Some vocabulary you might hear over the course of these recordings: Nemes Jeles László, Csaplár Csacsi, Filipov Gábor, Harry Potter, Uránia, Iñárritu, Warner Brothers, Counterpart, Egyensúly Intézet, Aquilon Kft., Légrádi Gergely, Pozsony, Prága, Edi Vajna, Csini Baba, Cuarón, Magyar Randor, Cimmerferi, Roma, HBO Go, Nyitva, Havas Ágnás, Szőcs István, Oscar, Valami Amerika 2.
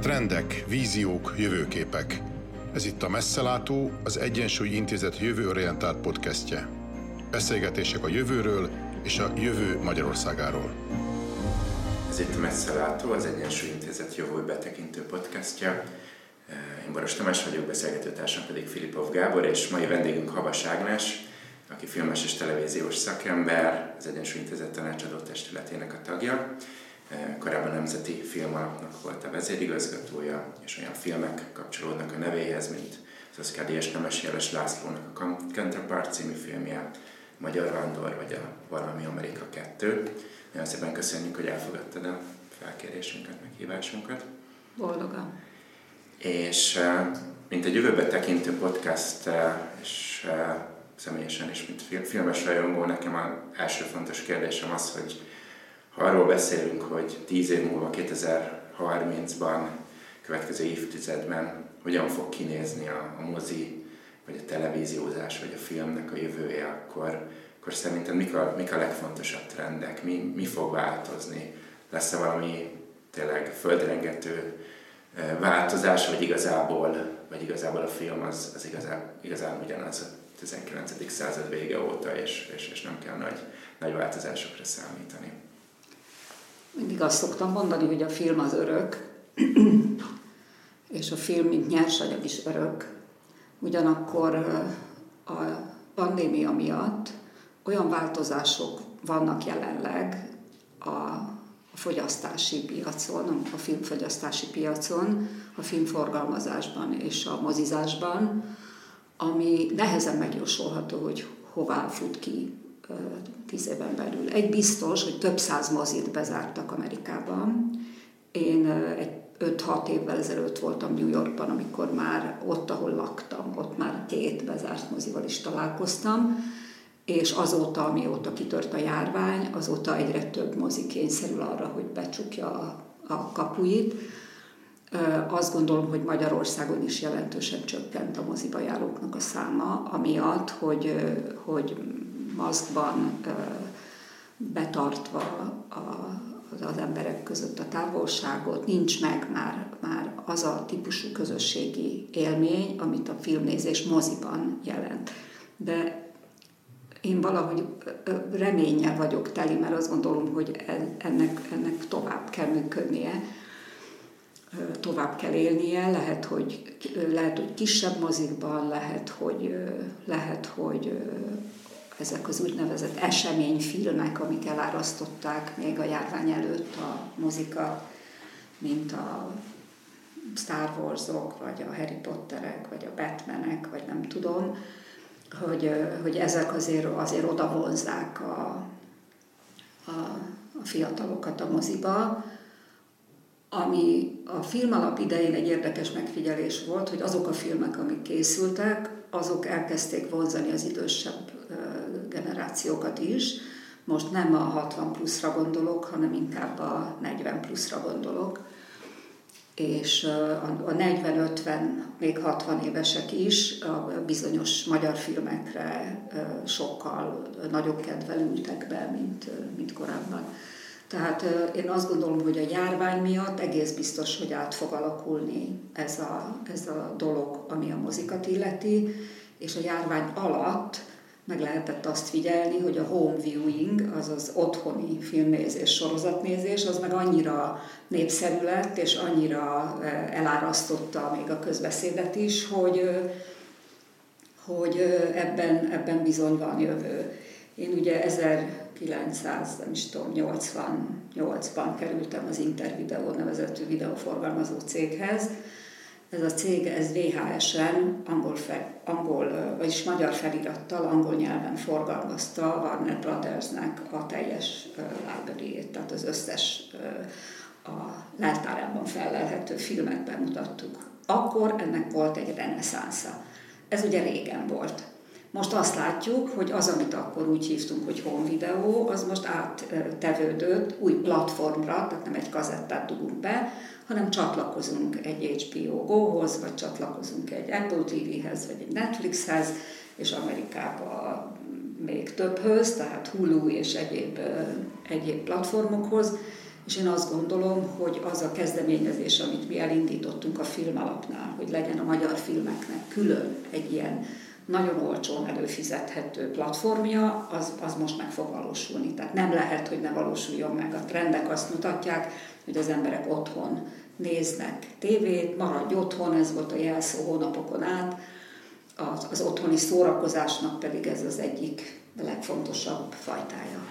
Trendek, víziók, jövőképek. Ez itt a Messzelátó, az Egyensúly Intézet jövőorientált podcastje. Beszélgetések a jövőről és a jövő Magyarországáról. Ez itt a Messzelátó, az Egyensúly Intézet jövő betekintő podcastja. Én Boros Tamás vagyok, beszélgetőtársam pedig Filipov Gábor, és mai vendégünk Havas Ágnás, aki filmes és televíziós szakember, az Egyensúly Intézet tanácsadó testületének a tagja. Korábban Nemzeti Filmalapnak volt a vezérigazgatója, és olyan filmek kapcsolódnak a nevéhez, mint Szaszkádi és Nemes Jeles Lászlónak a Counterpart című filmje, Magyar Randor vagy a Valami Amerika 2. Nagyon szépen köszönjük, hogy elfogadtad a felkérésünket, meghívásunkat. Boldogan. És mint egy jövőbe tekintő podcast, és személyesen is, mint filmes rajongó, nekem az első fontos kérdésem az, hogy ha arról beszélünk, hogy 10 év múlva, 2030-ban, következő évtizedben hogyan fog kinézni a mozi, vagy a televíziózás, vagy a filmnek a jövője, akkor szerintem mik a legfontosabb trendek, mi fog változni? Lesz-e valami tényleg földrengető változás, vagy igazából a film az igazán ugyanaz a 19. század vége óta, és nem kell nagy változásokra számítani? Mindig azt szoktam mondani, hogy a film az örök, és a film, mint nyersanyag is örök. Ugyanakkor a pandémia miatt olyan változások vannak jelenleg a fogyasztási piacon, a filmfogyasztási piacon, a filmforgalmazásban és a mozizásban, ami nehezen megjósolható, hogy hová fut ki 10 éven belül. Egy biztos, hogy több száz mozit bezártak Amerikában. Én 5-6 évvel ezelőtt voltam New Yorkban, amikor már ott, ahol laktam, ott már 2 bezárt mozival is találkoztam, és azóta, amióta kitört a járvány, azóta egyre több mozi kényszerül arra, hogy becsukja a kapuit. Azt gondolom, hogy Magyarországon is jelentősen csökkent a moziba járóknak a száma, amiatt, hogy maszkban betartva az emberek között a távolságot, nincs meg már az a típusú közösségi élmény, amit a filmnézés moziban jelent. De én valahogy reménnyel vagyok teli, mert azt gondolom, hogy ennek tovább kell működnie, tovább kell élnie, lehet, hogy kisebb mozikban, lehet, hogy ezek az úgynevezett eseményfilmek, amik elárasztották még a járvány előtt a mozikat, mint a Star Warsok, vagy a Harry Potterek, vagy a Batmanek, vagy nem tudom, hogy ezek azért odavonzzák a fiatalokat a moziba. Ami a filmalap idején egy érdekes megfigyelés volt, hogy azok a filmek, amik készültek, azok elkezdték vonzani az idősebb generációkat is. Most nem a 60 pluszra gondolok, hanem inkább a 40 pluszra gondolok. És a 40-50, még 60 évesek is a bizonyos magyar filmekre sokkal nagyobb kedvel ültek be, mint korábban. Tehát én azt gondolom, hogy a járvány miatt egész biztos, hogy át fog alakulni ez a dolog, ami a mozikat illeti, és a járvány alatt meg lehetett azt figyelni, hogy a home viewing, azaz otthoni filmnézés, sorozatnézés, az meg annyira népszerű lett, és annyira elárasztotta még a közbeszédet is, hogy ebben bizony van jövő. Én ugye 1988-ban kerültem az Intervideó nevezetű videóforgalmazó céghez. Ez a cég, ez VHS-en, vagyis magyar felirattal, angol nyelven forgalmazta Warner Brothersnek a teljes library-ét, tehát az összes a leltárában fellelhető filmet bemutattuk. Akkor ennek volt egy reneszánsza. Ez ugye régen volt. Most azt látjuk, hogy az, amit akkor úgy hívtunk, hogy home videó, az most áttevődött új platformra, tehát nem egy kazettát dugunk be, hanem csatlakozunk egy HBO Go-hoz, vagy csatlakozunk egy Apple TV-hez, vagy egy Netflixhez, és Amerikában még többhöz, tehát Hulu és egyéb platformokhoz, És én azt gondolom, hogy az a kezdeményezés, amit mi elindítottunk a Filmalapnál, hogy legyen a magyar filmeknek külön egy ilyen nagyon olcsón előfizethető platformja, az most meg fog valósulni. Tehát nem lehet, hogy ne valósuljon meg. A trendek azt mutatják, hogy az emberek otthon néznek tévét, maradj otthon, ez volt a jelszó hónapokon át, az otthoni szórakozásnak pedig ez az egyik legfontosabb fajtája.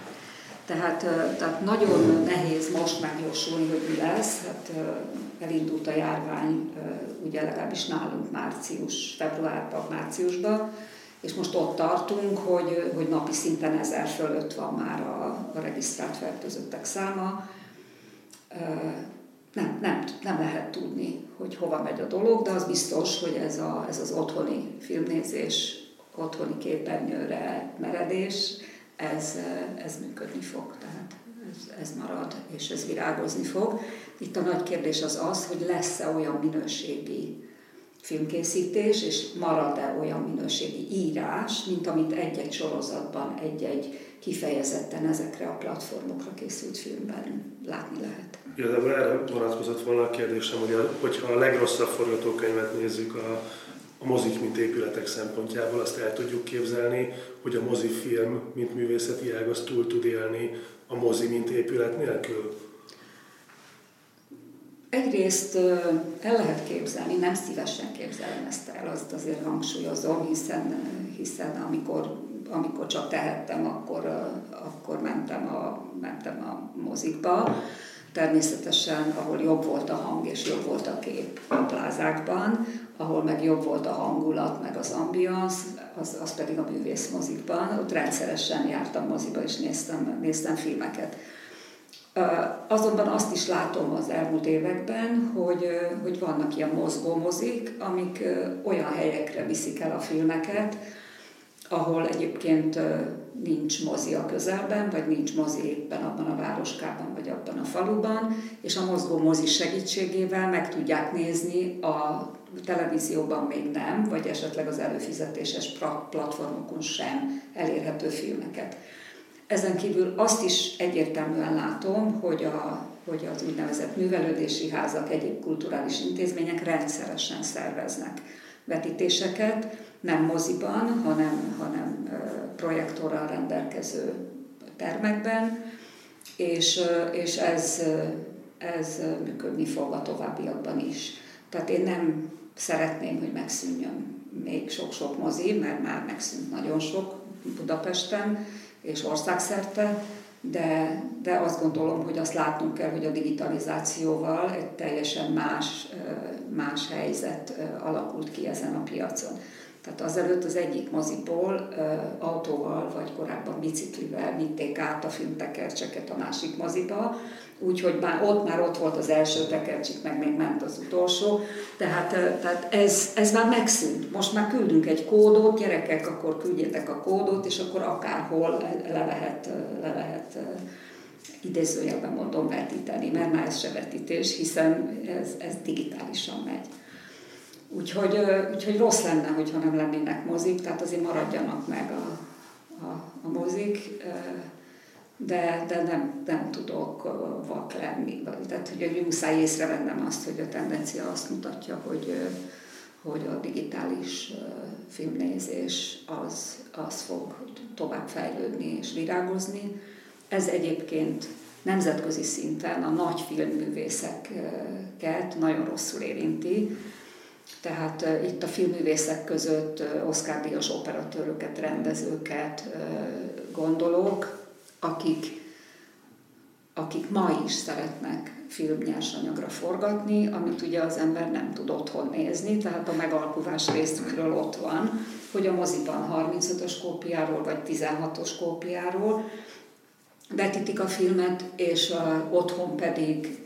Tehát nagyon nehéz most megjósolni, hogy mi lesz. Hát elindult a járvány, ugye legalábbis nálunk márciusban, és most ott tartunk, hogy napi szinten 1000 fölött van már a regisztrált fertőzöttek száma. Nem lehet tudni, hogy hova megy a dolog, de az biztos, hogy ez az otthoni filmnézés, otthoni képernyőre meredés, ez működni fog, tehát ez marad, és ez virágozni fog. Itt a nagy kérdés az az, hogy lesz-e olyan minőségi filmkészítés, és marad-e olyan minőségi írás, mint amit egy-egy sorozatban, egy-egy kifejezetten ezekre a platformokra készült filmben látni lehet. Igazából erre vonatkozott volna a kérdésem, hogyha a legrosszabb forgatókönyvet nézzük a mozik, mint épületek szempontjából, azt el tudjuk képzelni, hogy a mozifilm, mint művészeti ág, az túl tud élni a mozi, mint épület nélkül? Egyrészt el lehet képzelni, nem szívesen képzelem ezt el, azt azért hangsúlyozom, hiszen amikor csak tehettem, akkor mentem a mozikba. Természetesen, ahol jobb volt a hang és jobb volt a kép a plázákban, ahol meg jobb volt a hangulat, meg az ambiance, az pedig a művészmozikban. Ott rendszeresen jártam moziba, és néztem filmeket. Azonban azt is látom az elmúlt években, hogy vannak ilyen mozgó mozik, amik olyan helyekre viszik el a filmeket, ahol egyébként nincs mozi a közelben, vagy nincs mozi éppen abban a városkában, vagy abban a faluban, és a mozgó mozi segítségével meg tudják nézni a televízióban még nem, vagy esetleg az előfizetéses platformokon sem elérhető filmeket. Ezen kívül azt is egyértelműen látom, hogy az úgynevezett művelődési házak, egyéb kulturális intézmények rendszeresen szerveznek vetítéseket, nem moziban, hanem projektorral rendelkező termekben, és ez működni fog a továbbiakban is. Tehát én nem szeretném, hogy megszűnjön még sok-sok mozi, mert már megszűnt nagyon sok Budapesten és országszerte, de azt gondolom, hogy azt látnunk kell, hogy a digitalizációval egy teljesen más helyzet alakult ki ezen a piacon. Tehát azelőtt az egyik moziból autóval, vagy korábban biciklivel vitték át a filmtekercseket a másik moziba, úgyhogy már ott volt az első tekercsik, meg még ment az utolsó. Tehát ez már megszűnt. Most már küldünk egy kódot, gyerekek, akkor küldjétek a kódot, és akkor akárhol le lehet idézőjelben mondom vetíteni, mert már ez se vetítés, hiszen ez digitálisan megy. Úgyhogy rossz lenne, hogyha nem lennének mozik, tehát azért maradjanak meg a mozik, de nem tudok vak lenni. Tehát hogy muszáj észrevennem azt, hogy a tendencia azt mutatja, hogy a digitális filmnézés az fog tovább fejlődni és virágozni. Ez egyébként nemzetközi szinten a nagy filmművészeket nagyon rosszul érinti. Tehát itt a filmművészek között Oscar-díjas operatőröket, rendezőket gondolok, akik ma is szeretnek filmnyersanyagra forgatni, amit ugye az ember nem tud otthon nézni, tehát a megalkuvás részükről ott van, hogy a moziban 35-ös kópiáról vagy 16-os kópiáról vetítik a filmet, és otthon pedig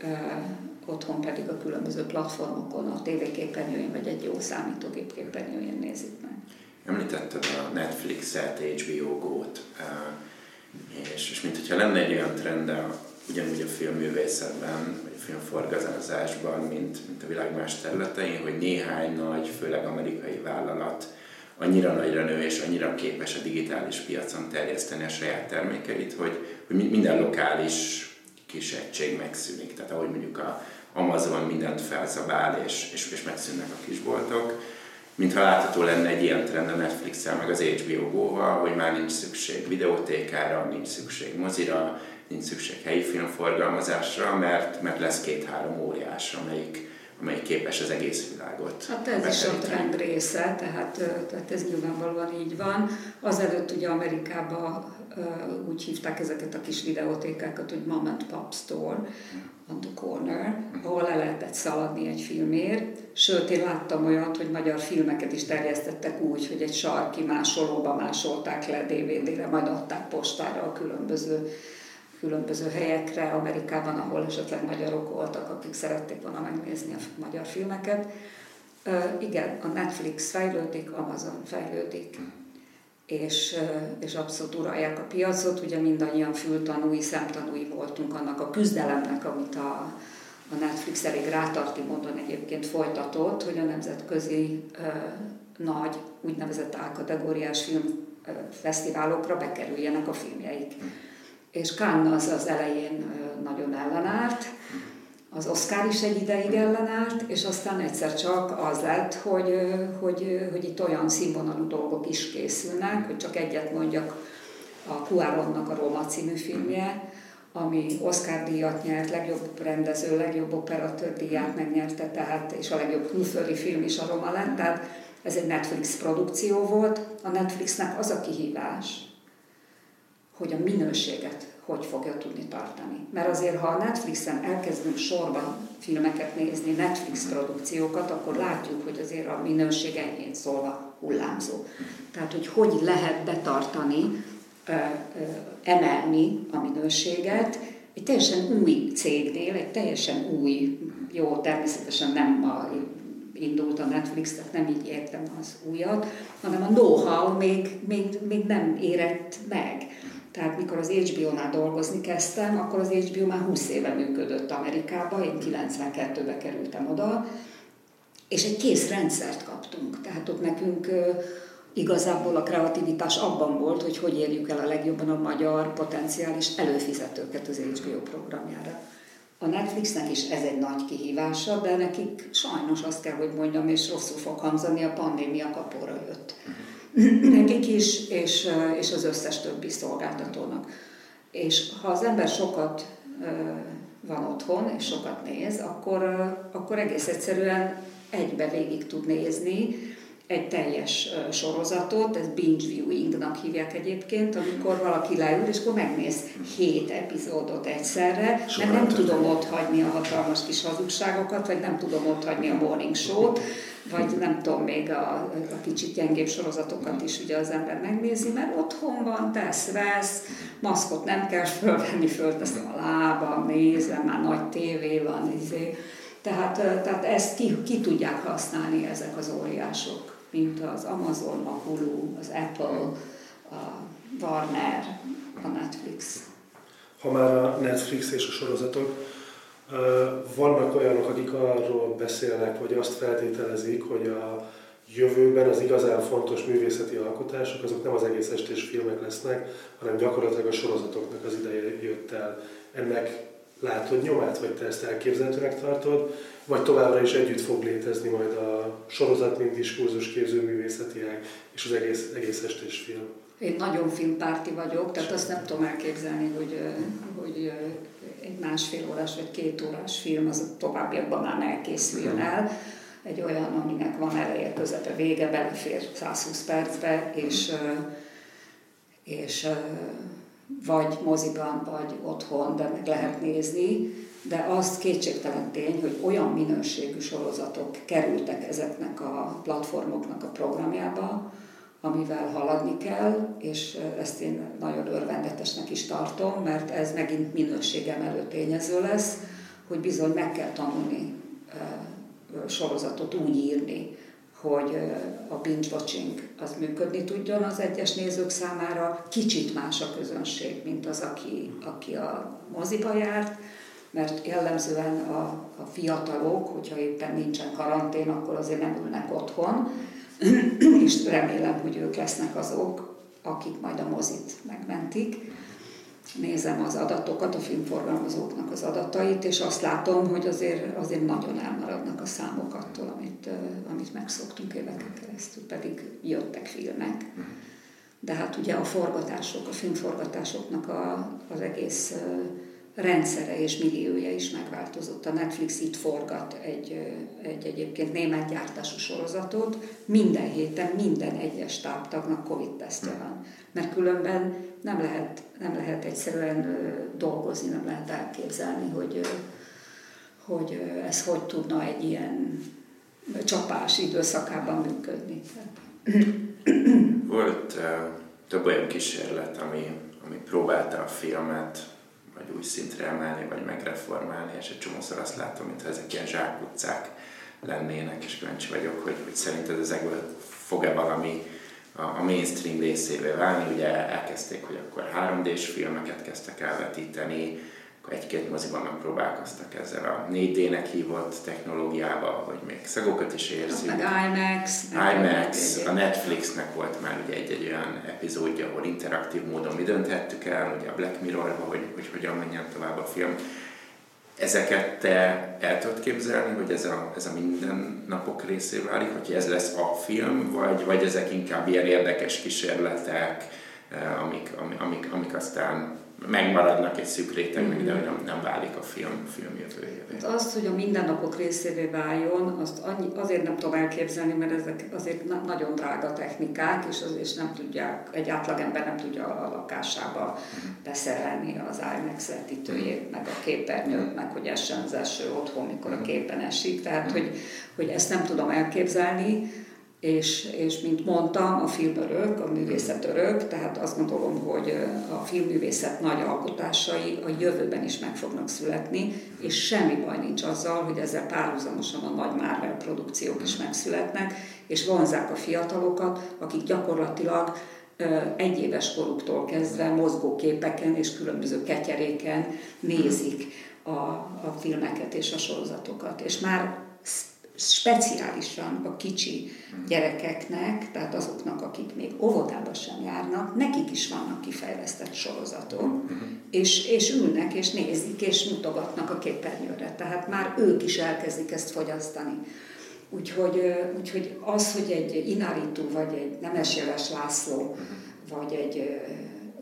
a különböző platformokon, a tévéképernyőjén vagy egy jó számítógép képernyőjén nézik meg. Említetted a Netflixet, HBO Go-t, és mintha lenne egy olyan trend ugyanúgy a filmművészetben, vagy a filmforgalmazásban, mint a világ más területein, hogy néhány nagy, főleg amerikai vállalat annyira nagyra nő és annyira képes a digitális piacon terjeszteni a saját termékeit, hogy minden lokális kis egység megszűnik. Tehát ahogy mondjuk a Amazon mindent felszabál, és megszűnnek a kisboltok. Mintha látható lenne egy ilyen trend a Netflix-el, meg az HBO Go-val, hogy már nincs szükség videótékára, nincs szükség mozira, nincs szükség helyi filmforgalmazásra, mert lesz 2-3 óriás, amelyik képes az egész világot. Hát ez is a trend része, tehát ez nyilvánvalóan így van. Azelőtt ugye Amerikában úgy hívták ezeket a kis videótékákat, hogy Mom and Pop Store on the Corner, ahol le lehetett szaladni egy filmért. Sőt, én láttam olyat, hogy magyar filmeket is terjesztettek úgy, hogy egy sarki másolóba másolták le DVD-re, majd adták postára a különböző helyekre Amerikában, ahol esetleg magyarok voltak, akik szerették volna megnézni a magyar filmeket. Igen, a Netflix fejlődik, Amazon fejlődik, és abszolút uralják a piacot. Ugye mindannyian fültanúi, szemtanúi voltunk annak a küzdelemnek, amit a Netflix elég rátarti módon egyébként folytatott, hogy a nemzetközi nagy, úgynevezett A-kategóriás filmfesztiválokra bekerüljenek a filmjeik. És Cannes az elején nagyon ellenállt, az Oscar is egy ideig ellenállt, és aztán egyszer csak az lett, hogy itt olyan színvonalú dolgok is készülnek, hogy csak egyet mondjak, a Cuarónnak a Roma című filmje, ami Oscar-díjat nyert, legjobb rendező, legjobb operatőr-díját megnyerte, tehát, és a legjobb külföldi film is a Roma lett, tehát ez egy Netflix produkció volt. A Netflixnek az a kihívás, hogy a minőséget hogy fogja tudni tartani. Mert azért, ha a Netflixen elkezdünk sorban filmeket nézni, Netflix produkciókat, akkor látjuk, hogy azért a minőség enyhén szólva hullámzó. Tehát, hogy lehet betartani, emelni a minőséget egy teljesen új cégnél, egy teljesen új, jó, természetesen nem ma indult a Netflix, tehát nem így értem az újat, hanem a know-how még nem érett meg. Tehát mikor az HBO-nál dolgozni kezdtem, akkor az HBO már 20 éve működött Amerikában, én 92-ben kerültem oda, és egy kész rendszert kaptunk. Tehát ott nekünk igazából a kreativitás abban volt, hogy érjük el a legjobban a magyar potenciális előfizetőket az HBO programjára. A Netflixnek is ez egy nagy kihívása, de nekik sajnos azt kell, hogy mondjam, és rosszul fog hangzani, a pandémia kapóra jött. Nekik is, és az összes többi szolgáltatónak. És ha az ember sokat van otthon, és sokat néz, akkor egész egyszerűen egybe végig tud nézni egy teljes sorozatot, ez binge viewingnak hívják egyébként, amikor valaki leül, és akkor megnéz 7 epizódot egyszerre, mert nem tudom otthagyni a hatalmas kis hazugságokat, vagy nem tudom otthagyni a morning show-t, vagy nem tudom, még a kicsit gyengébb sorozatokat is ugye az ember megnézi, mert otthon van, tesz-vesz, maszkot nem kell fölvenni, fölteszem a lábam, nézem, már nagy tévé van, tehát ezt ki tudják használni ezek az óriások, mint az Amazon, a Hulu, az Apple, a Warner, a Netflix. Ha már a Netflix és a sorozatok, vannak olyanok, akik arról beszélnek, hogy azt feltételezik, hogy a jövőben az igazán fontos művészeti alkotások, azok nem az egész estés filmek lesznek, hanem gyakorlatilag a sorozatoknak az ideje jött el. Ennek látod nyomát, vagy te ezt elképzelhetőnek tartod, vagy továbbra is együtt fog létezni majd a sorozat, mint diskurzusképző művészeti ág és az egész estés film? Én nagyon filmpárti vagyok, tehát azt nem tudom elképzelni, hogy egy 1,5 órás vagy 2 órás film az továbbiakban már ne készüljön el. Egy olyan, aminek van eleje, közepe, vége, belefér 120 percbe, és vagy moziban, vagy otthon, de meg lehet nézni, de az kétségtelen tény, hogy olyan minőségű sorozatok kerültek ezeknek a platformoknak a programjába, amivel haladni kell, és ezt én nagyon örvendetesnek is tartom, mert ez megint minőségemelő tényező lesz, hogy bizony meg kell tanulni sorozatot úgy írni, hogy a binge-watching az működni tudjon az egyes nézők számára. Kicsit más a közönség, mint az, aki a moziba járt, mert jellemzően a fiatalok, hogyha éppen nincsen karantén, akkor azért nem ülnek otthon, és remélem, hogy ők lesznek azok, akik majd a mozit megmentik. nézem az adatokat, a filmforgalmazóknak az adatait, és azt látom, hogy azért nagyon elmaradnak a számok attól, amit megszoktunk éveken keresztül, pedig jöttek filmek. De hát ugye a forgatások, a filmforgatásoknak az egész rendszere és milliója is megváltozott. A Netflix itt forgat egy egyébként német gyártású sorozatot, minden héten minden egyes stábtagnak Covid-tesztje van. Mert különben nem lehet egyszerűen dolgozni, nem lehet elképzelni, hogy ez hogy tudna egy ilyen csapás időszakában működni. Volt több olyan kísérlet, ami próbálta a filmet vagy új szintre emelni, vagy megreformálni, és egy csomószor azt látom, mintha ezek ilyen zsákutcák lennének, és kíváncsi vagyok, hogy szerinted ezekből fog-e valami a mainstream részévé válni. Ugye elkezdték, hogy akkor 3D-s filmeket kezdtek elvetíteni, akkor egy-két moziban megpróbálkoztak ezzel a 4D-nek hívott technológiával, hogy még szagokat is érzünk. Meg IMAX, a Netflixnek volt már ugye egy olyan epizódja, ahol interaktív módon mi dönthettük el, ugye a Black Mirrorba, hogy hogyan menjen tovább a film. Ezeket te el tudod képzelni, hogy ez a mindennapok részé válik, hogy ez lesz a film, vagy ezek inkább ilyen érdekes kísérletek, amik aztán megmaradnak egy szűk rétegnek, de hogy nem válik a film jövőjévé. Hát azt, hogy a mindennapok részévé váljon, azt azért nem tudom elképzelni, mert ezek azért nagyon drága technikák, és nem tudják, egy átlagember nem tudja a lakásába beszerelni az IMAX vetítőjét, meg a képernyőt, meg hogy essen az eső otthon, mikor a képen esik. Tehát, hogy ezt nem tudom elképzelni. És mint mondtam, a film örök, a művészet örök, tehát azt gondolom, hogy a filmművészet nagy alkotásai a jövőben is meg fognak születni, és semmi baj nincs azzal, hogy ezzel párhuzamosan a nagy Marvel produkciók is megszületnek, és vonzzák a fiatalokat, akik gyakorlatilag egyéves koruktól kezdve mozgóképeken és különböző ketyeréken nézik a filmeket és a sorozatokat. És már speciálisan a kicsi gyerekeknek, tehát azoknak, akik még óvodába sem járnak, nekik is vannak kifejlesztett sorozatok, és ülnek, és nézik, és mutogatnak a képernyőre. Tehát már ők is elkezdik ezt fogyasztani. Úgyhogy az, hogy egy Iñárritu, vagy egy Nemes Jeles László, vagy egy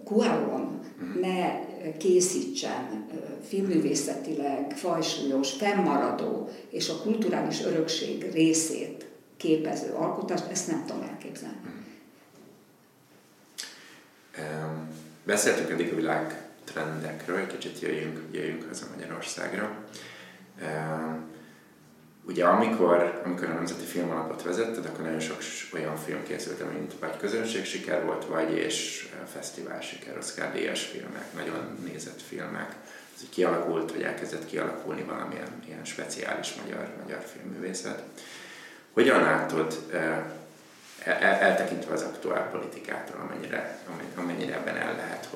Cuarón ne készítsen filmművészetileg fajsúlyos, fennmaradó és a kulturális örökség részét képező alkotást, ezt nem tudom elképzelni. Beszéltünk eddig a világtrendekről, egy kicsit jöjjünk haza Magyarországra. Ugye amikor a Nemzeti Filmalapot vezetted, akkor nagyon sok olyan film készült, mint vagy közönségsiker volt, vagy és fesztiválsiker, Oscar-díjas filmek, nagyon nézett filmek. Ez kialakult, vagy elkezdett kialakulni valamilyen ilyen speciális magyar filmművészet. Hogyan látod, eltekintve az aktuál politikától, amennyire ebben el lehet,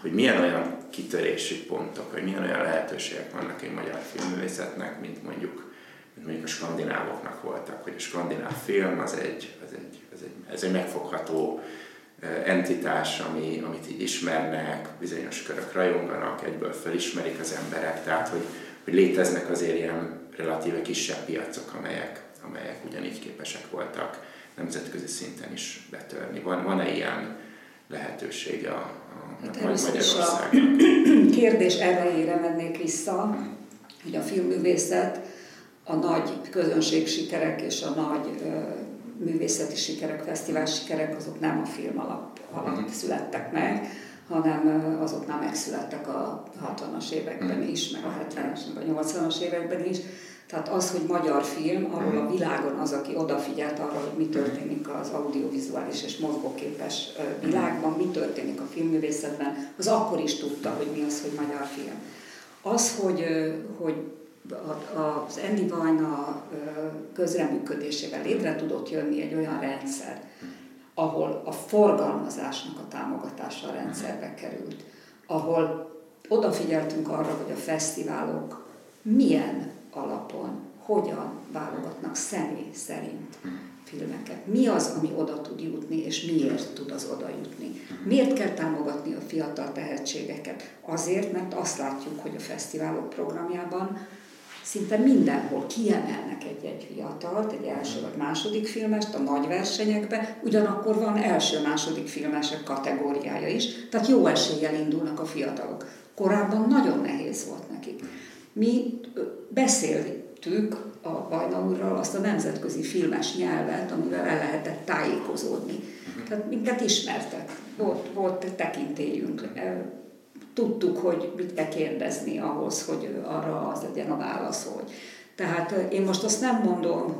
hogy milyen olyan kitörési pontok, vagy milyen olyan lehetőségek vannak egy magyar filmművészetnek, mint mondjuk a skandinávoknak voltak, hogy a skandináv film az egy megfogható entitás, amit így ismernek, bizonyos körök rajonganak, egyből felismerik az emberek, tehát hogy léteznek azért ilyen relatíve kisebb piacok, amelyek ugyanígy képesek voltak nemzetközi szinten is betörni. Van-e ilyen lehetőség a Magyarországnak? A kérdés erejére mennék vissza, hogy a filmművészet a nagy közönségsikerek és a nagy művészeti sikerek, fesztiválsikerek, azok nem a film alatt születtek meg, hanem azok már megszülettek a 60-as években is, meg a 70-es, meg a 80-as években is. Tehát az, hogy magyar film, arról a világon az, aki odafigyelt arra, hogy mi történik az audiovizuális és mozgóképes világban, mi történik a filmművészetben, az akkor is tudta, hogy mi az, hogy magyar film. Az, hogy az Enni Vajna közreműködésével létre tudott jönni egy olyan rendszer, ahol a forgalmazásnak a támogatása a rendszerbe került, ahol odafigyeltünk arra, hogy a fesztiválok milyen alapon, hogyan válogatnak személy szerint filmeket. Mi az, ami oda tud jutni, és miért tud az oda jutni? Miért kell támogatni a fiatal tehetségeket? Azért, mert azt látjuk, hogy a fesztiválok programjában szinte mindenhol kiemelnek egy-egy fiatalt, egy első vagy második filmest a nagy versenyekbe, ugyanakkor van első-második filmesek kategóriája is, tehát jó eséllyel indulnak a fiatalok. Korábban nagyon nehéz volt nekik. Mi beszéltük a Bajna úrral azt a nemzetközi filmes nyelvet, amivel el lehetett tájékozódni. Tehát minket ismertek, volt tekintélyünk. Tudtuk, hogy mit kell kérdezni ahhoz, hogy arra az legyen a válasz, hogy. Tehát én most azt nem mondom,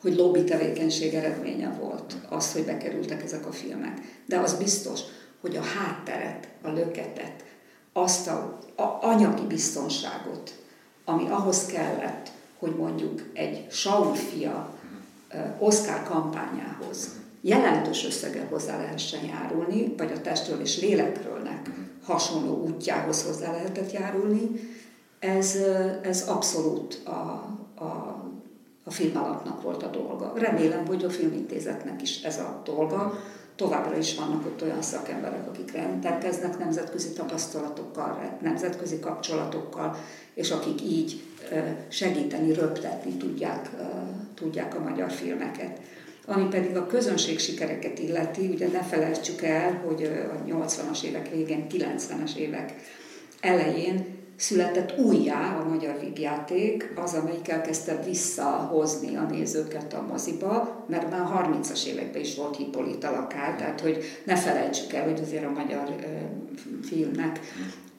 hogy lobby tevékenység eredménye volt az, hogy bekerültek ezek a filmek. De az biztos, hogy a hátteret, a löketet, azt a anyagi biztonságot, ami ahhoz kellett, hogy mondjuk egy Saul fia Oscar kampányához jelentős összeggel hozzá lehessen járulni, vagy a testről és lélekről hasonló útjához hozzá lehetett járulni, ez abszolút a filmalapnak volt a dolga. Remélem, hogy a Filmintézetnek is ez a dolga. Továbbra is vannak ott olyan szakemberek, akik rendelkeznek nemzetközi tapasztalatokkal, nemzetközi kapcsolatokkal, és akik így segíteni, röptetni tudják a magyar filmeket. Ami pedig a közönség sikereket illeti, ugye ne felejtsük el, hogy a 80-as évek végén, 90-es évek elején született újjá a magyar vígjáték, az, amelyik elkezdte visszahozni a nézőket a moziba, mert már a 30-as években is volt Hippolyta Lakál, tehát hogy ne felejtsük el, hogy azért a magyar filmnek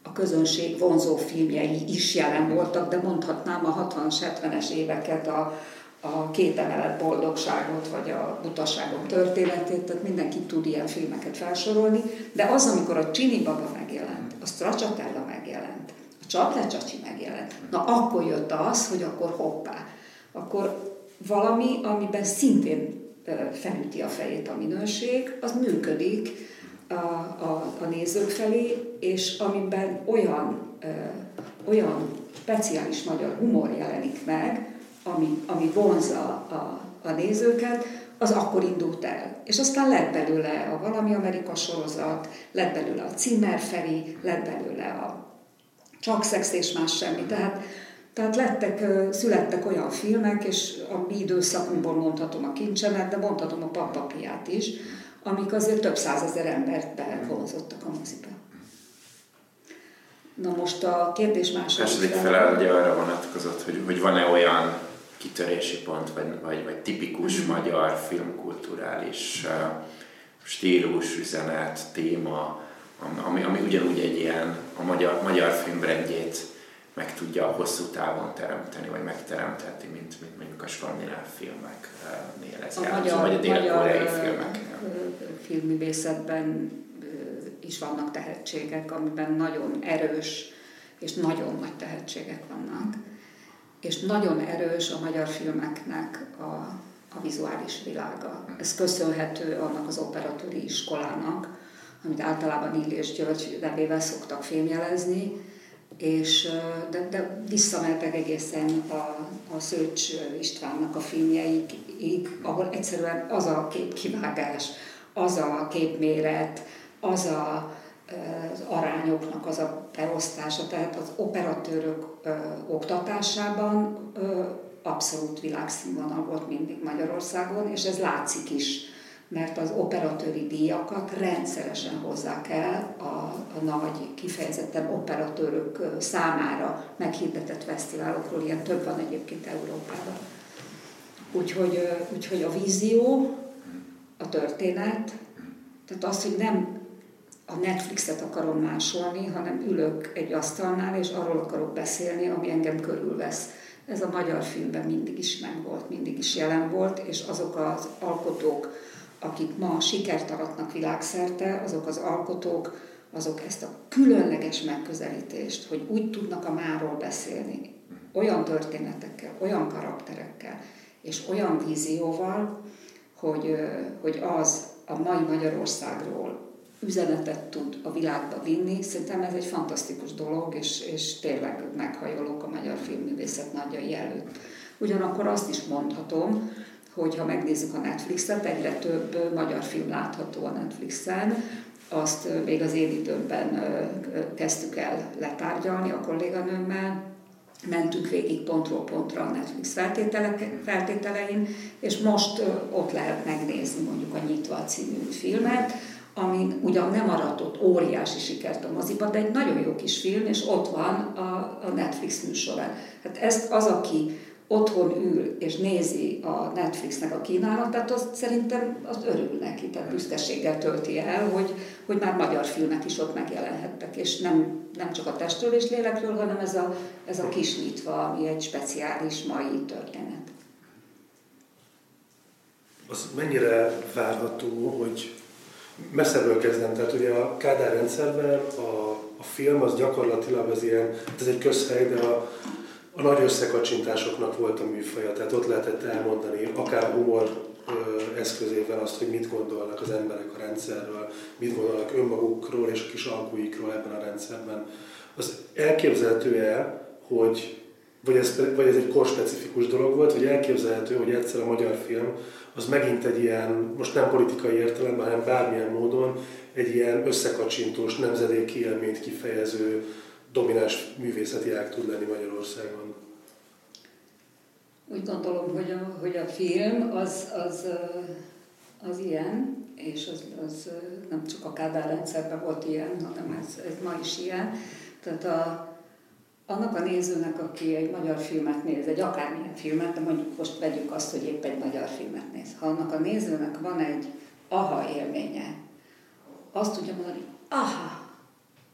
a közönség vonzó filmjei is jelen voltak, de mondhatnám a 60-70-es éveket, a két emelet boldogságot, vagy a butaságok történetét, tehát mindenki tud ilyen filmeket felsorolni, de az, amikor a Csini Baba megjelent, a Stracciatella megjelent, a Csaplár Csacsi megjelent, na akkor jött az, hogy akkor hoppá, akkor valami, amiben szintén felüti a fejét a minőség, az működik a nézők felé, és amiben olyan speciális magyar humor jelenik meg, ami vonzza a nézőket, az akkor indult el. És aztán lett belőle a Valami Amerika sorozat, lett belőle a Cimmerferi, lett belőle a Csak szex és más semmi. Tehát születtek olyan filmek, és a mi időszakunkból mondhatom a Kincsemet, de mondhatom a Pappapiát is, amik azért több százezer embert bevonzottak a moziba. Na most a kérdés második. Második felel ugye arra vonatkozott, hogy van-e olyan kitörési pont, vagy tipikus magyar filmkulturális stílus, üzenet, téma, ami ugyanúgy egy ilyen a magyar filmbrendjét meg tudja hosszú távon teremteni, vagy megteremteti, mint mondjuk a skandináv filmeknél ez járható, vagy a dél-koreai filmeknél. Filmművészetben is vannak tehetségek, amiben nagyon erős és nagyon nagy tehetségek vannak. És nagyon erős a magyar filmeknek a vizuális világa. Ez köszönhető annak az operatőri iskolának, amit általában Illés György nevével szoktak fémjelezni, és de visszameltek egészen a Szőcs Istvánnak a filmjeikig, ahol egyszerűen az a képkivágás, az a képméret, az arányoknak az a beosztása, tehát az operatőrök oktatásában abszolút világszínvonal volt mindig Magyarországon, és ez látszik is, mert az operatőri díjakat rendszeresen hozzák el a nagy, kifejezetten operatőrök számára meghirdetett fesztiválokról, ilyen több van egyébként Európában. Úgyhogy a vízió, a történet, tehát az, hogy nem a Netflixet akarom másolni, hanem ülök egy asztalnál, és arról akarok beszélni, ami engem körülvesz. Ez a magyar filmben mindig is megvolt, mindig is jelen volt, és azok az alkotók, akik ma sikert aratnak világszerte, azok az alkotók, azok ezt a különleges megközelítést, hogy úgy tudnak a máról beszélni, olyan történetekkel, olyan karakterekkel, és olyan vízióval, hogy az a mai Magyarországról üzenetet tud a világba vinni. Szerintem ez egy fantasztikus dolog, és tényleg meghajolok a magyar filmművészet nagyjai előtt, Ugyanakkor azt is mondhatom, hogy ha megnézzük a Netflixet, egyre több magyar film látható a Netflixen. Azt még az én időmben kezdtük el letárgyalni a kolléganőmmel, mentünk végig pontról pontra a Netflix feltételein, és most ott lehet megnézni mondjuk a Nyitva című filmet, ami ugyan nem aratott óriási sikert a moziban, de egy nagyon jó kis film, és ott van a Netflix műsorán. Hát ezt az, aki otthon ül és nézi a Netflixnek a kínálatát, az szerintem az örül neki, tehát büszkeséggel tölti el, hogy már magyar filmek is ott megjelenhettek, és nem csak a testről és lélekről, hanem ez a kis Nyitva, ami egy speciális mai történet. Az mennyire várható, hogy messzebből kezdem, tehát ugye a Kádár rendszerben a film az gyakorlatilag az ilyen, ez egy közhely, de a nagy összekacsintásoknak volt a műfaja, tehát ott lehetett elmondani akár humor eszközével azt, hogy mit gondolnak az emberek a rendszerről, mit gondolnak önmagukról és a kis alkuikról ebben a rendszerben. Az elképzelhető-e, vagy ez egy korspecifikus dolog volt, vagy elképzelhető, hogy egyszer a magyar film az megint egy ilyen, most nem politikai értelemben, hanem bármilyen módon egy ilyen összekacsintós, nemzedéki élményt kifejező, domináns művészeti ág tud lenni Magyarországon? Úgy gondolom, hogy a film az ilyen, és az nem csak a Kádár rendszerben volt ilyen, hanem ez ma is ilyen. Tehát annak a nézőnek, aki egy magyar filmet néz, egy akármilyen filmet, de mondjuk most vegyük azt, hogy épp egy magyar filmet néz. Ha annak a nézőnek van egy aha élménye, azt tudja mondani, aha,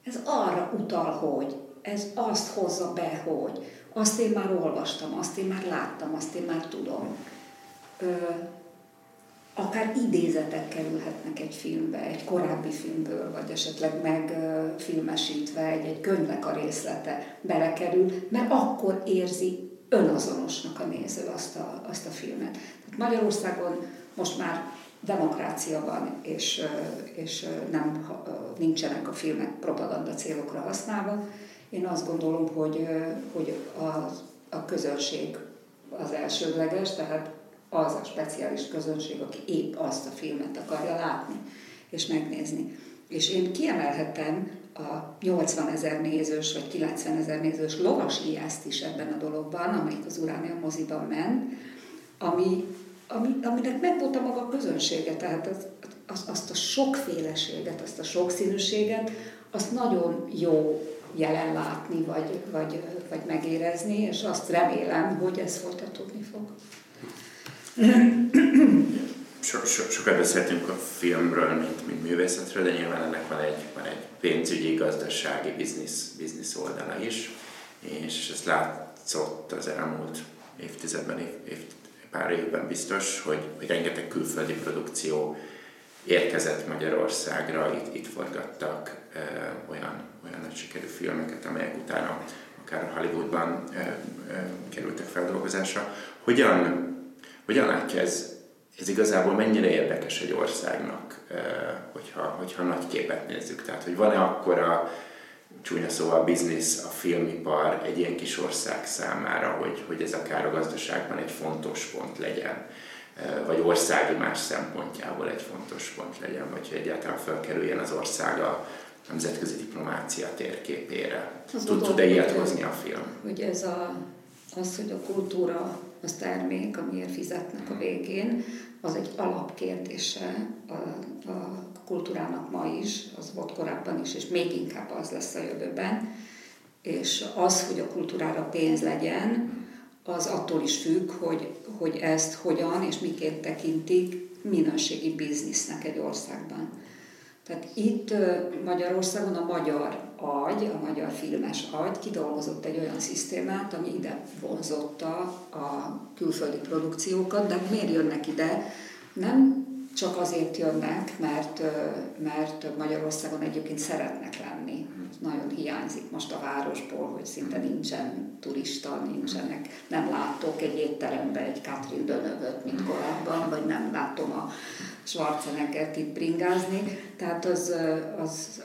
ez arra utal, hogy, ez azt hozza be, hogy, azt én már olvastam, azt én már láttam, azt én már tudom. Akár idézetek kerülhetnek egy filmbe, egy korábbi filmből, vagy esetleg megfilmesítve, egy könyvnek a részlete belekerül, mert akkor érzi önazonosnak a néző azt a filmet. Magyarországon most már demokrácia van, és nem nincsenek a filmek propaganda célokra használva. Én azt gondolom, hogy a közönség az elsődleges, tehát az a speciális közönség, aki épp azt a filmet akarja látni és megnézni. És én kiemelhetem a 80 000 nézős vagy 90 000 nézős Lovas Ilyeszt is ebben a dologban, amelyik az Uránia moziban ment, aminek megvolt a maga közönsége, tehát azt a sokféleséget, azt a sokszínűséget, azt nagyon jó jelen látni, vagy megérezni, és azt remélem, hogy ez folytatódni fog. Sokat beszéltünk a filmről, mint művészetről, de nyilván ennek van egy pénzügyi, gazdasági, biznisz oldala is, és ezt látszott az elmúlt évtizedben, pár évben biztos, hogy rengeteg külföldi produkció érkezett Magyarországra, itt forgattak olyan nagy sikerű filmeket, amelyek utána akár Hollywoodban kerültek feldolgozásra. Hogyan látja ez igazából mennyire érdekes egy országnak, hogyha nagy képet nézzük? Tehát, hogy van-e akkora, csúnya szóval, biznisz, a filmipar egy ilyen kis ország számára, hogy ez akár a gazdaságban egy fontos pont legyen, vagy országimás szempontjából egy fontos pont legyen, vagy hogy egyáltalán felkerüljen az ország a nemzetközi diplomácia térképére. Tud-e ilyet hozni a film? Hogy hogy a kultúra, az termék, amiért fizetnek a végén, az egy alapkérdése a kultúrának ma is, az volt korábban is, és még inkább az lesz a jövőben. És az, hogy a kultúrára pénz legyen, az attól is függ, hogy ezt hogyan és miként tekintik minőségi biznisznek egy országban. Tehát itt Magyarországon a magyar agy, a magyar filmes agy kidolgozott egy olyan szisztémát, ami ide vonzotta a külföldi produkciókat, de miért jönnek ide? Nem csak azért jönnek, mert Magyarországon egyébként szeretnek lenni. Nagyon hiányzik most a városból, hogy szinte nincsen turista, nem látok egy étterembe egy Katrin Dönövöt, mint korábban, vagy nem látom a Schwarzeneggert itt bringázni. Tehát az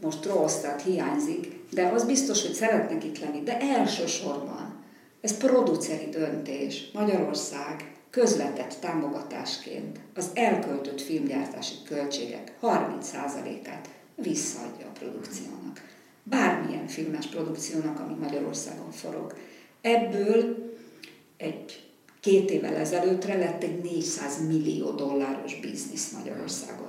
most rossz, tehát hiányzik. De az biztos, hogy szeretnek itt lenni, de elsősorban Ez produceri döntés. Magyarország közvetett támogatásként az elköltött filmgyártási költségek 30%-át visszaadja a produkciónak. Bármilyen filmes produkciónak, ami Magyarországon forog. Ebből két évvel ezelőttre lett egy $400 millió biznisz Magyarországon.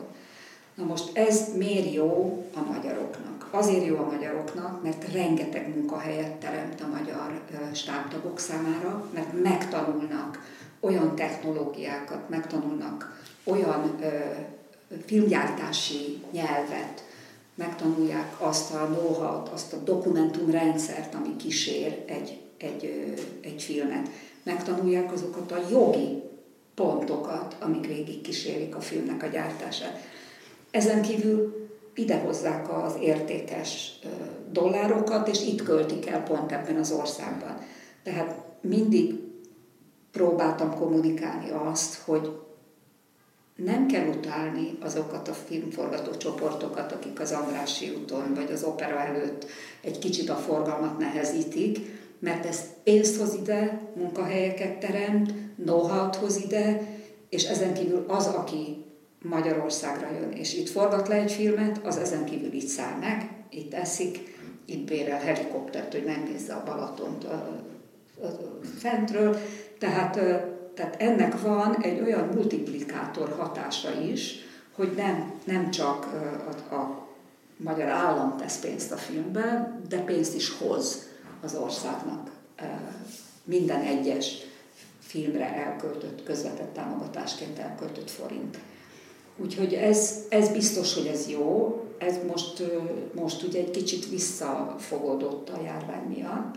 Na most ez miért jó a magyaroknak? Azért jó a magyaroknak, mert rengeteg munkahelyet teremt a magyar stábtagok számára, mert megtanulnak olyan technológiákat, megtanulnak olyan filmgyártási nyelvet, megtanulják azt a know-how-t, azt a dokumentumrendszert, ami kísér egy filmet. Megtanulják azokat a jogi pontokat, amik végig kísérik a filmnek a gyártását. Ezen kívül idehozzák az értékes dollárokat, és itt költik el pont ebben az országban. Tehát mindig próbáltam kommunikálni azt, hogy nem kell utálni azokat a filmforgató csoportokat, akik az Andrássy úton vagy az opera előtt egy kicsit a forgalmat nehezítik, mert ez pénzt hoz ide, munkahelyeket teremt, know-how-t hoz ide, és ezen kívül az, aki Magyarországra jön, és itt forgat le egy filmet, az ezen kívül itt száll meg, itt eszik, itt bérel helikoptert, hogy megnézze a Balatont fentről. Tehát ennek van egy olyan multiplikátor hatása is, hogy nem csak a magyar állam tesz pénzt a filmben, de pénzt is hoz az országnak minden egyes filmre elköltött, közvetett támogatásként elköltött forint. Úgyhogy ez biztos, hogy ez jó. Ez most ugye egy kicsit visszafogódott a járvány miatt.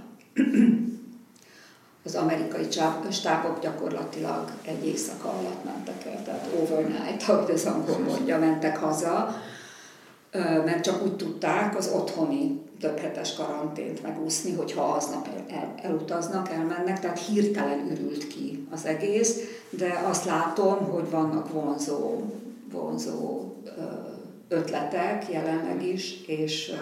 Az amerikai stábok gyakorlatilag egy éjszaka alatt mentek el, tehát overnight, ahogy az angol mondja, mentek haza, mert csak úgy tudták az otthoni többhetes karantént megúszni, hogyha aznap elutaznak, elmennek, tehát hirtelen ürült ki az egész, de azt látom, hogy vannak vonzó ötletek jelenleg is, és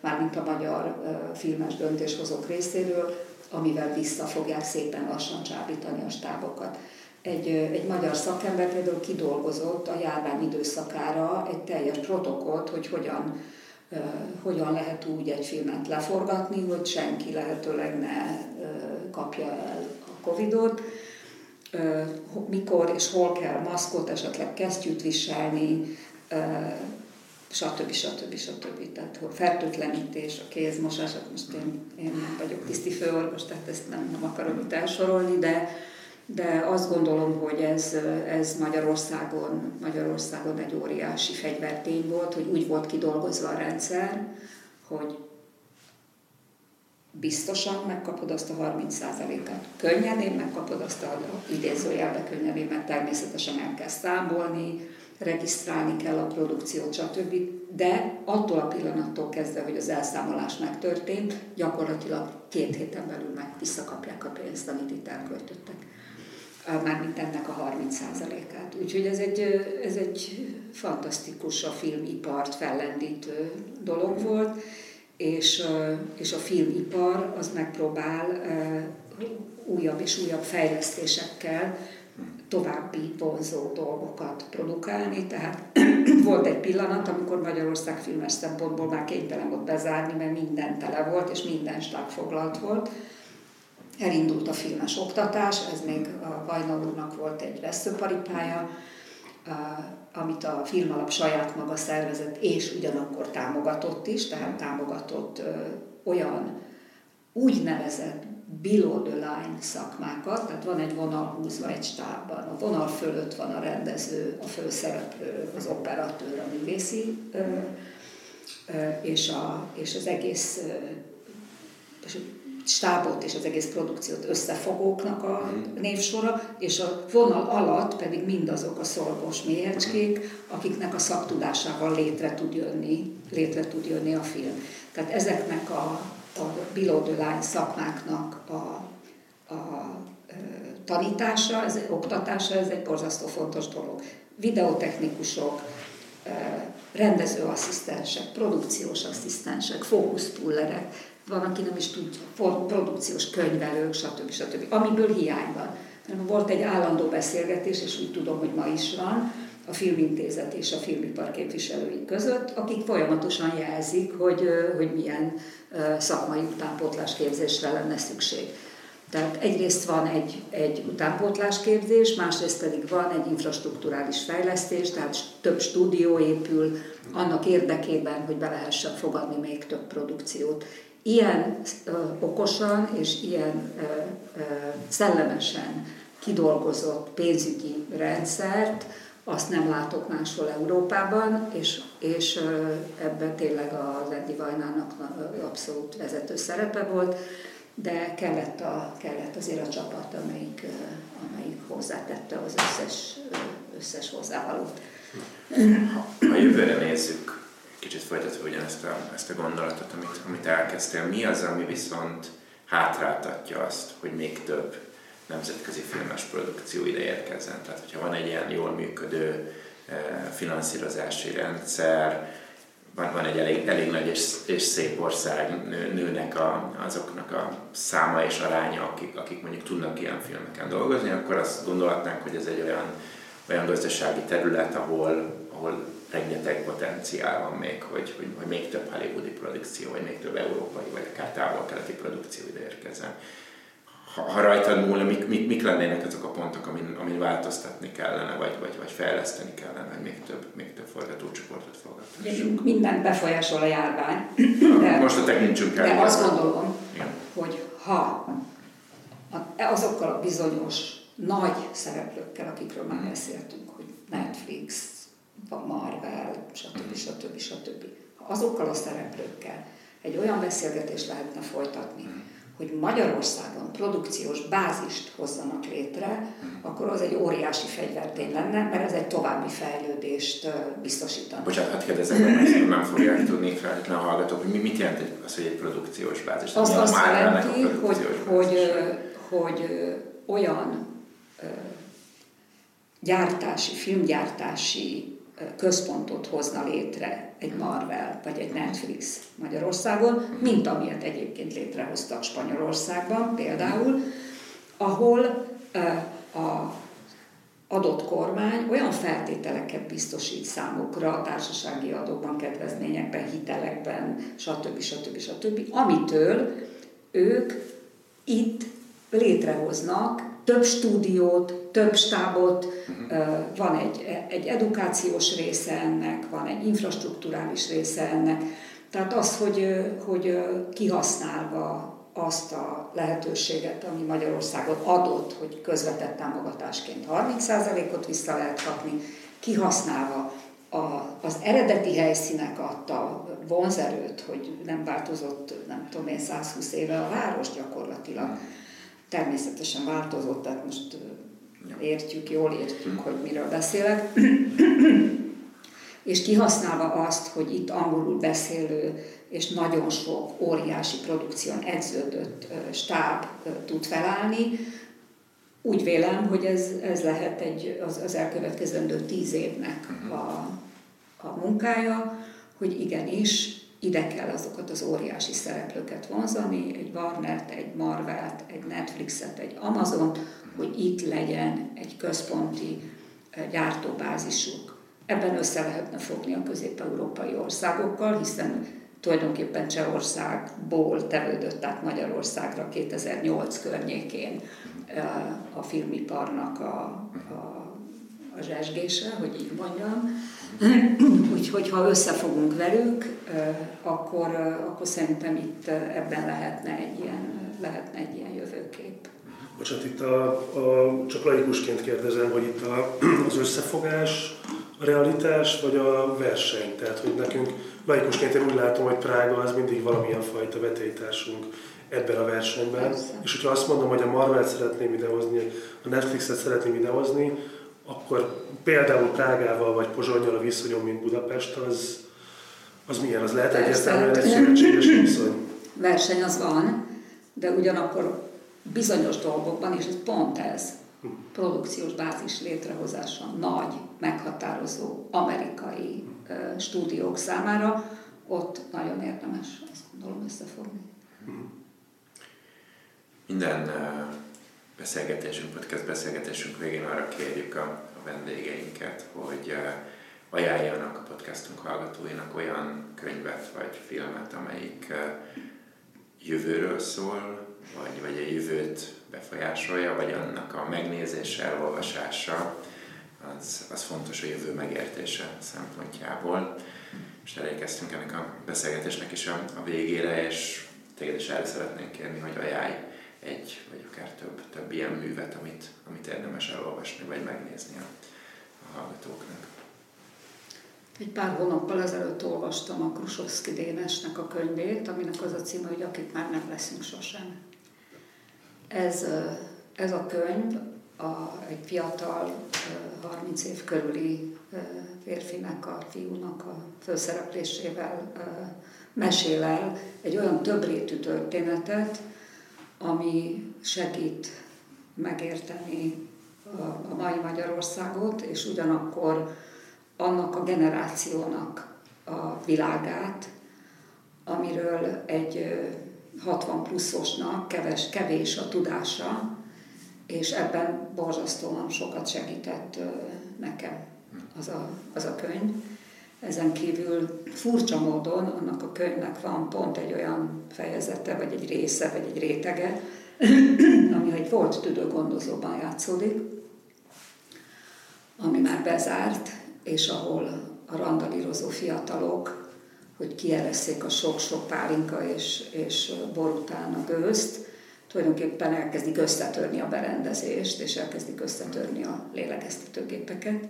mármint a magyar filmes döntéshozók részéről, amivel vissza fogják szépen lassan csábítani a stábokat. Egy magyar szakember például kidolgozott a járvány időszakára egy teljes protokollt, hogy hogyan lehet úgy egy filmet leforgatni, hogy senki lehetőleg ne kapja el a Covid-ot, mikor és hol kell maszkot, esetleg kesztyűt viselni, stb. Tehát fertőtlenítés, a kézmosás, most én nem vagyok tiszti főorvos, tehát ezt nem akarom itt elsorolni, de azt gondolom, hogy ez Magyarországon egy óriási fegyvertény volt, hogy úgy volt kidolgozva a rendszer, hogy biztosan megkapod azt a 30%-át. Könnyedén megkapod azt a idézőjelbe könnyedén, mert természetesen el kell számolni, regisztrálni kell a produkciót, stb. De attól a pillanattól kezdve, hogy az elszámolás megtörtént, gyakorlatilag 2 héten belül meg visszakapják a pénzt, amit itt elköltöttek. Mármint ennek a 30%-át. Úgyhogy ez egy fantasztikus, a filmipart fellendítő dolog volt, és a filmipar az megpróbál újabb és újabb fejlesztésekkel további vonzó dolgokat produkálni, tehát volt egy pillanat, amikor Magyarország filmes szempontból már kénytelen volt bezárni, mert minden tele volt, és minden stáb foglalt volt. Elindult a filmes oktatás, ez még a Vajna úrnak volt egy veszőparipája, amit a Filmalap saját maga szervezett, és ugyanakkor támogatott is, tehát támogatott olyan úgynevezett below the line szakmákat, tehát van egy vonal húzva egy stábban, a vonal fölött van a rendező, a főszereplő, az operatőr, a művészi, és az egész stábot és az egész produkciót összefogóknak a névsora, és a vonal alatt pedig mindazok a szorgos méhecskék, akiknek a szaktudásával létre tud jönni a film. Tehát ezeknek a below the line szakmáknak a tanítása, oktatása, ez egy borzasztó fontos dolog. Videotechnikusok, rendezőasszisztensek, produkciós asszisztensek, fókuszpullerek, van, aki nem is tudja, produkciós könyvelők, stb. Amiből hiány van. Volt egy állandó beszélgetés, és úgy tudom, hogy ma is van, a Filmintézet és a filmipar képviselői között, akik folyamatosan jelzik, hogy milyen szakmai utánpótlásképzésre lenne szükség. Tehát egyrészt van egy utánpótlásképzés, másrészt pedig van egy infrastrukturális fejlesztés, tehát több stúdió épül annak érdekében, hogy be lehessen fogadni még több produkciót. Ilyen okosan és ilyen szellemesen kidolgozott pénzügyi rendszert azt nem látok máshol Európában, és ebben tényleg az Edi Vajnának abszolút vezető szerepe volt, de kellett azért a csapat, amelyik hozzátette az összes hozzávalót. A jövőre nézzük, kicsit folytatva ugyanezt ezt a gondolatot, amit elkezdtél. Mi az, ami viszont hátráltatja azt, hogy még több nemzetközi filmes produkció ide érkezzen? Tehát, hogyha van egy ilyen jól működő finanszírozási rendszer, van egy elég nagy és szép ország, nőnek azoknak a száma és aránya, akik mondjuk tudnak ilyen filmeken dolgozni, akkor azt gondolhatnánk, hogy ez egy olyan gazdasági terület, ahol rengeteg potenciál van még, hogy még több hollywoodi produkció, vagy még több európai, vagy akár távol-keleti produkció ide érkezzen. Ha rajtad múlna, mik lennének azok a pontok, amin változtatni kellene, vagy fejleszteni kellene, hogy még több forgatócsoportot fogadhassunk? Mindent befolyásol a járvány. Most a tekintsünk el. De azt gondolom, igen, hogy ha azokkal a bizonyos nagy szereplőkkel, akikről már beszéltünk, hogy Netflix, a Marvel, stb. Ha azokkal a szereplőkkel egy olyan beszélgetést lehetne folytatni, hogy Magyarországon produkciós bázist hozzanak létre, akkor az egy óriási fegyvertény lenne, mert ez egy további fejlődést biztosítana. Bocsánat, hát kérdezem, mert nem fogják tudni feltétlenül hallgatók, hogy mit jelent az, hogy egy produkciós bázis? Azt jelenti, hogy olyan gyártási, filmgyártási központot hozna létre egy Marvel vagy egy Netflix Magyarországon, mint amilyet egyébként létrehoztak Spanyolországban például, ahol az adott kormány olyan feltételeket biztosít számukra a társasági adókban, kedvezményekben, hitelekben, stb. Amitől ők itt létrehoznak több stúdiót, több stábot, van egy edukációs része ennek, van egy infrastrukturális része ennek. Tehát az, hogy kihasználva azt a lehetőséget, ami Magyarországon adott, hogy közvetett támogatásként 30%-ot vissza lehet kapni, kihasználva az eredeti helyszínek adta vonzerőt, hogy nem változott, nem tudom én, 120 éve a város gyakorlatilag. Természetesen változott, tehát most jól értjük, hogy miről beszélek. És kihasználva azt, hogy itt angolul beszélő és nagyon sok óriási produkción edződött stáb tud felállni, úgy vélem, hogy ez lehet az elkövetkezendő 10 évnek a munkája, hogy igenis, ide kell azokat az óriási szereplőket vonzani, egy Warnert, egy Marvelt, egy Netflixet, egy Amazont, hogy itt legyen egy központi gyártóbázisuk. Ebben össze lehetne fogni a közép-európai országokkal, hiszen tulajdonképpen Csehországból tevődött át Magyarországra 2008 környékén a filmiparnak a zsesgése, hogy így mondjam. Úgyhogy ha összefogunk velük, akkor szerintem itt ebben lehetne egy ilyen jövőkép. Bocsánat, itt csak laikusként kérdezem, hogy itt az összefogás, a realitás vagy a verseny? Tehát, hogy nekünk laikusként én úgy látom, hogy Prága az mindig valamilyen fajta vetélytársunk ebben a versenyben. Persze. És hogyha azt mondom, hogy a Marvel-t szeretném idehozni, a Netflix-et szeretném idehozni, akkor például Prágával vagy Pozsonnyal a viszonyom, mint Budapest, az milyen? Az lehet egyértelműen egy szövetséges viszony? Verseny az van, de ugyanakkor bizonyos dolgokban, és ez pont ez, produkciós bázis létrehozása nagy, meghatározó amerikai stúdiók számára, ott nagyon érdemes, azt gondolom, összefogni. Minden beszélgetésünk, podcast beszélgetésünk végén arra kérjük a vendégeinket, hogy ajánljanak a podcastunk hallgatóinak olyan könyvet vagy filmet, amelyik jövőről szól, vagy a jövőt befolyásolja, vagy annak a megnézése, elolvasása, az fontos a jövő megértése szempontjából. És elérkeztünk ennek a beszélgetésnek is a végére, és téged is el szeretnénk kérni, hogy ajánlj egy, vagy akár több ilyen művet, amit érdemes elolvasni, vagy megnézni a hallgatóknak. Egy pár hónappal ezelőtt olvastam a Krusovszki Dénesnek a könyvét, aminek az a címe, hogy akik már nem leszünk sosem. Ez a könyv egy fiatal, 30 év körüli férfinek, a fiúnak a főszereplésével mesél el egy olyan többrétű történetet, ami segít megérteni a mai Magyarországot, és ugyanakkor annak a generációnak a világát, amiről egy 60 pluszosnak kevés a tudása, és ebben borzasztóan sokat segített nekem az a könyv. Ezen kívül furcsa módon annak a könyvnek van pont egy olyan fejezete, vagy egy része, vagy egy rétege, ami egy volt tüdőgondozóban játszódik, ami már bezárt, és ahol a randalírozó fiatalok, hogy kielesszék a sok-sok pálinka és bor után a gőzt, tulajdonképpen elkezdik összetörni a berendezést, és elkezdik összetörni a lélegeztetőgépeket.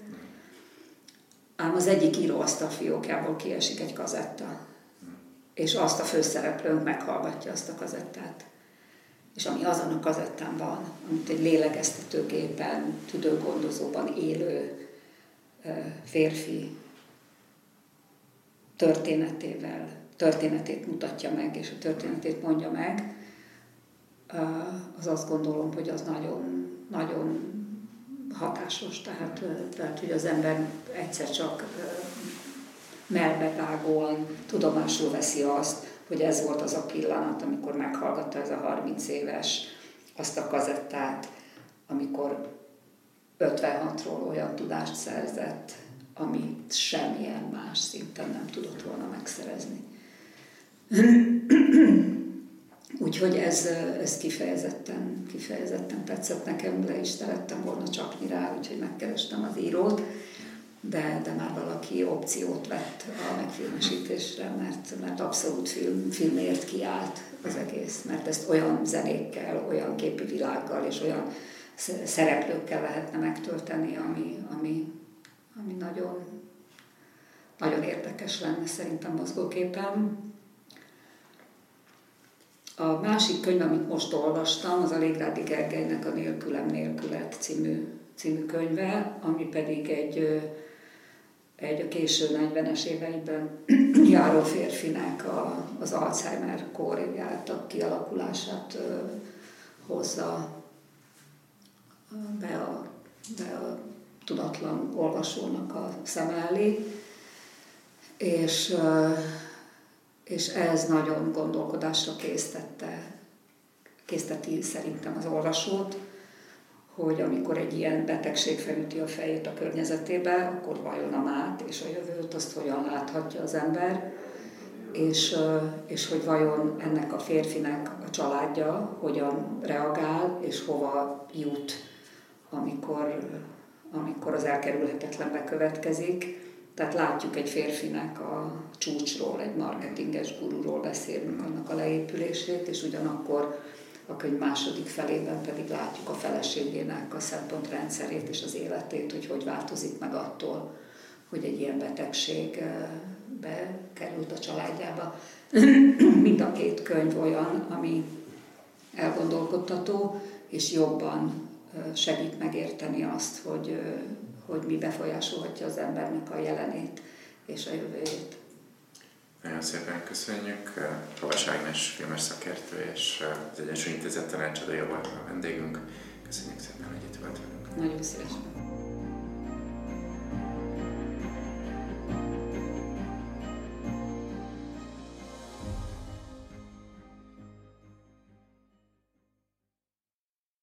Ám az egyik íróasztal fiókjából kiesik egy kazetta, és azt a főszereplőnk meghallgatja azt a kazettát. És ami azon a kazettán van, amit egy lélegeztetőgépen, tüdőgondozóban élő férfi történetét mutatja meg, és a történetét mondja meg, az azt gondolom, hogy az nagyon, nagyon hatásos, tehát hogy az ember egyszer csak melbevágóan tudomásul veszi azt, hogy ez volt az a pillanat, amikor meghallgatta ez a 30 éves azt a kazettát, amikor 56-ról olyan tudást szerzett, amit semmilyen más szinten nem tudott volna megszerezni. Úgyhogy ez kifejezetten tetszett nekem, le is szerettem volna csapni rá, úgyhogy megkerestem az írót, de már valaki opciót vett a megfilmesítésre, mert abszolút filmért kiállt az egész, mert ezt olyan zenékkel, olyan képi világgal és olyan szereplőkkel lehetne megtölteni, ami nagyon, nagyon érdekes lenne szerintem mozgóképen. A másik könyv, amit most olvastam, az a Légrádi Gergelynek a Nélkülem nélkület című könyve, ami pedig egy a késő 40-es éveiben járó férfinek az Alzheimer-kór jártak kialakulását hozza be a tudatlan olvasónak a szem elé, és ez nagyon gondolkodásra készteti szerintem az olvasót, hogy amikor egy ilyen betegség felüti a fejét a környezetébe, akkor vajon a mát és a jövőt azt hogyan láthatja az ember, és hogy vajon ennek a férfinek a családja hogyan reagál, és hova jut, amikor az elkerülhetetlen bekövetkezik. Tehát látjuk egy férfinek a csúcsról, egy marketinges gurúról beszélünk, annak a leépülését, és ugyanakkor a könyv második felében pedig látjuk a feleségének a szempontrendszerét és az életét, hogy változik meg attól, hogy egy ilyen betegség bekerült a családjába. Mind a két könyv olyan, ami elgondolkodtató, és jobban segít megérteni azt, hogy mi befolyásolhatja az embernek a jelenét és a jövőjét. Nagyon szépen köszönjük. Havas Ágnás filmes szakértő és az Egyensúly Intézet tanácsadója volt a vendégünk. Köszönjük szépen, hogy itt volt velünk. Nagyon szívesen.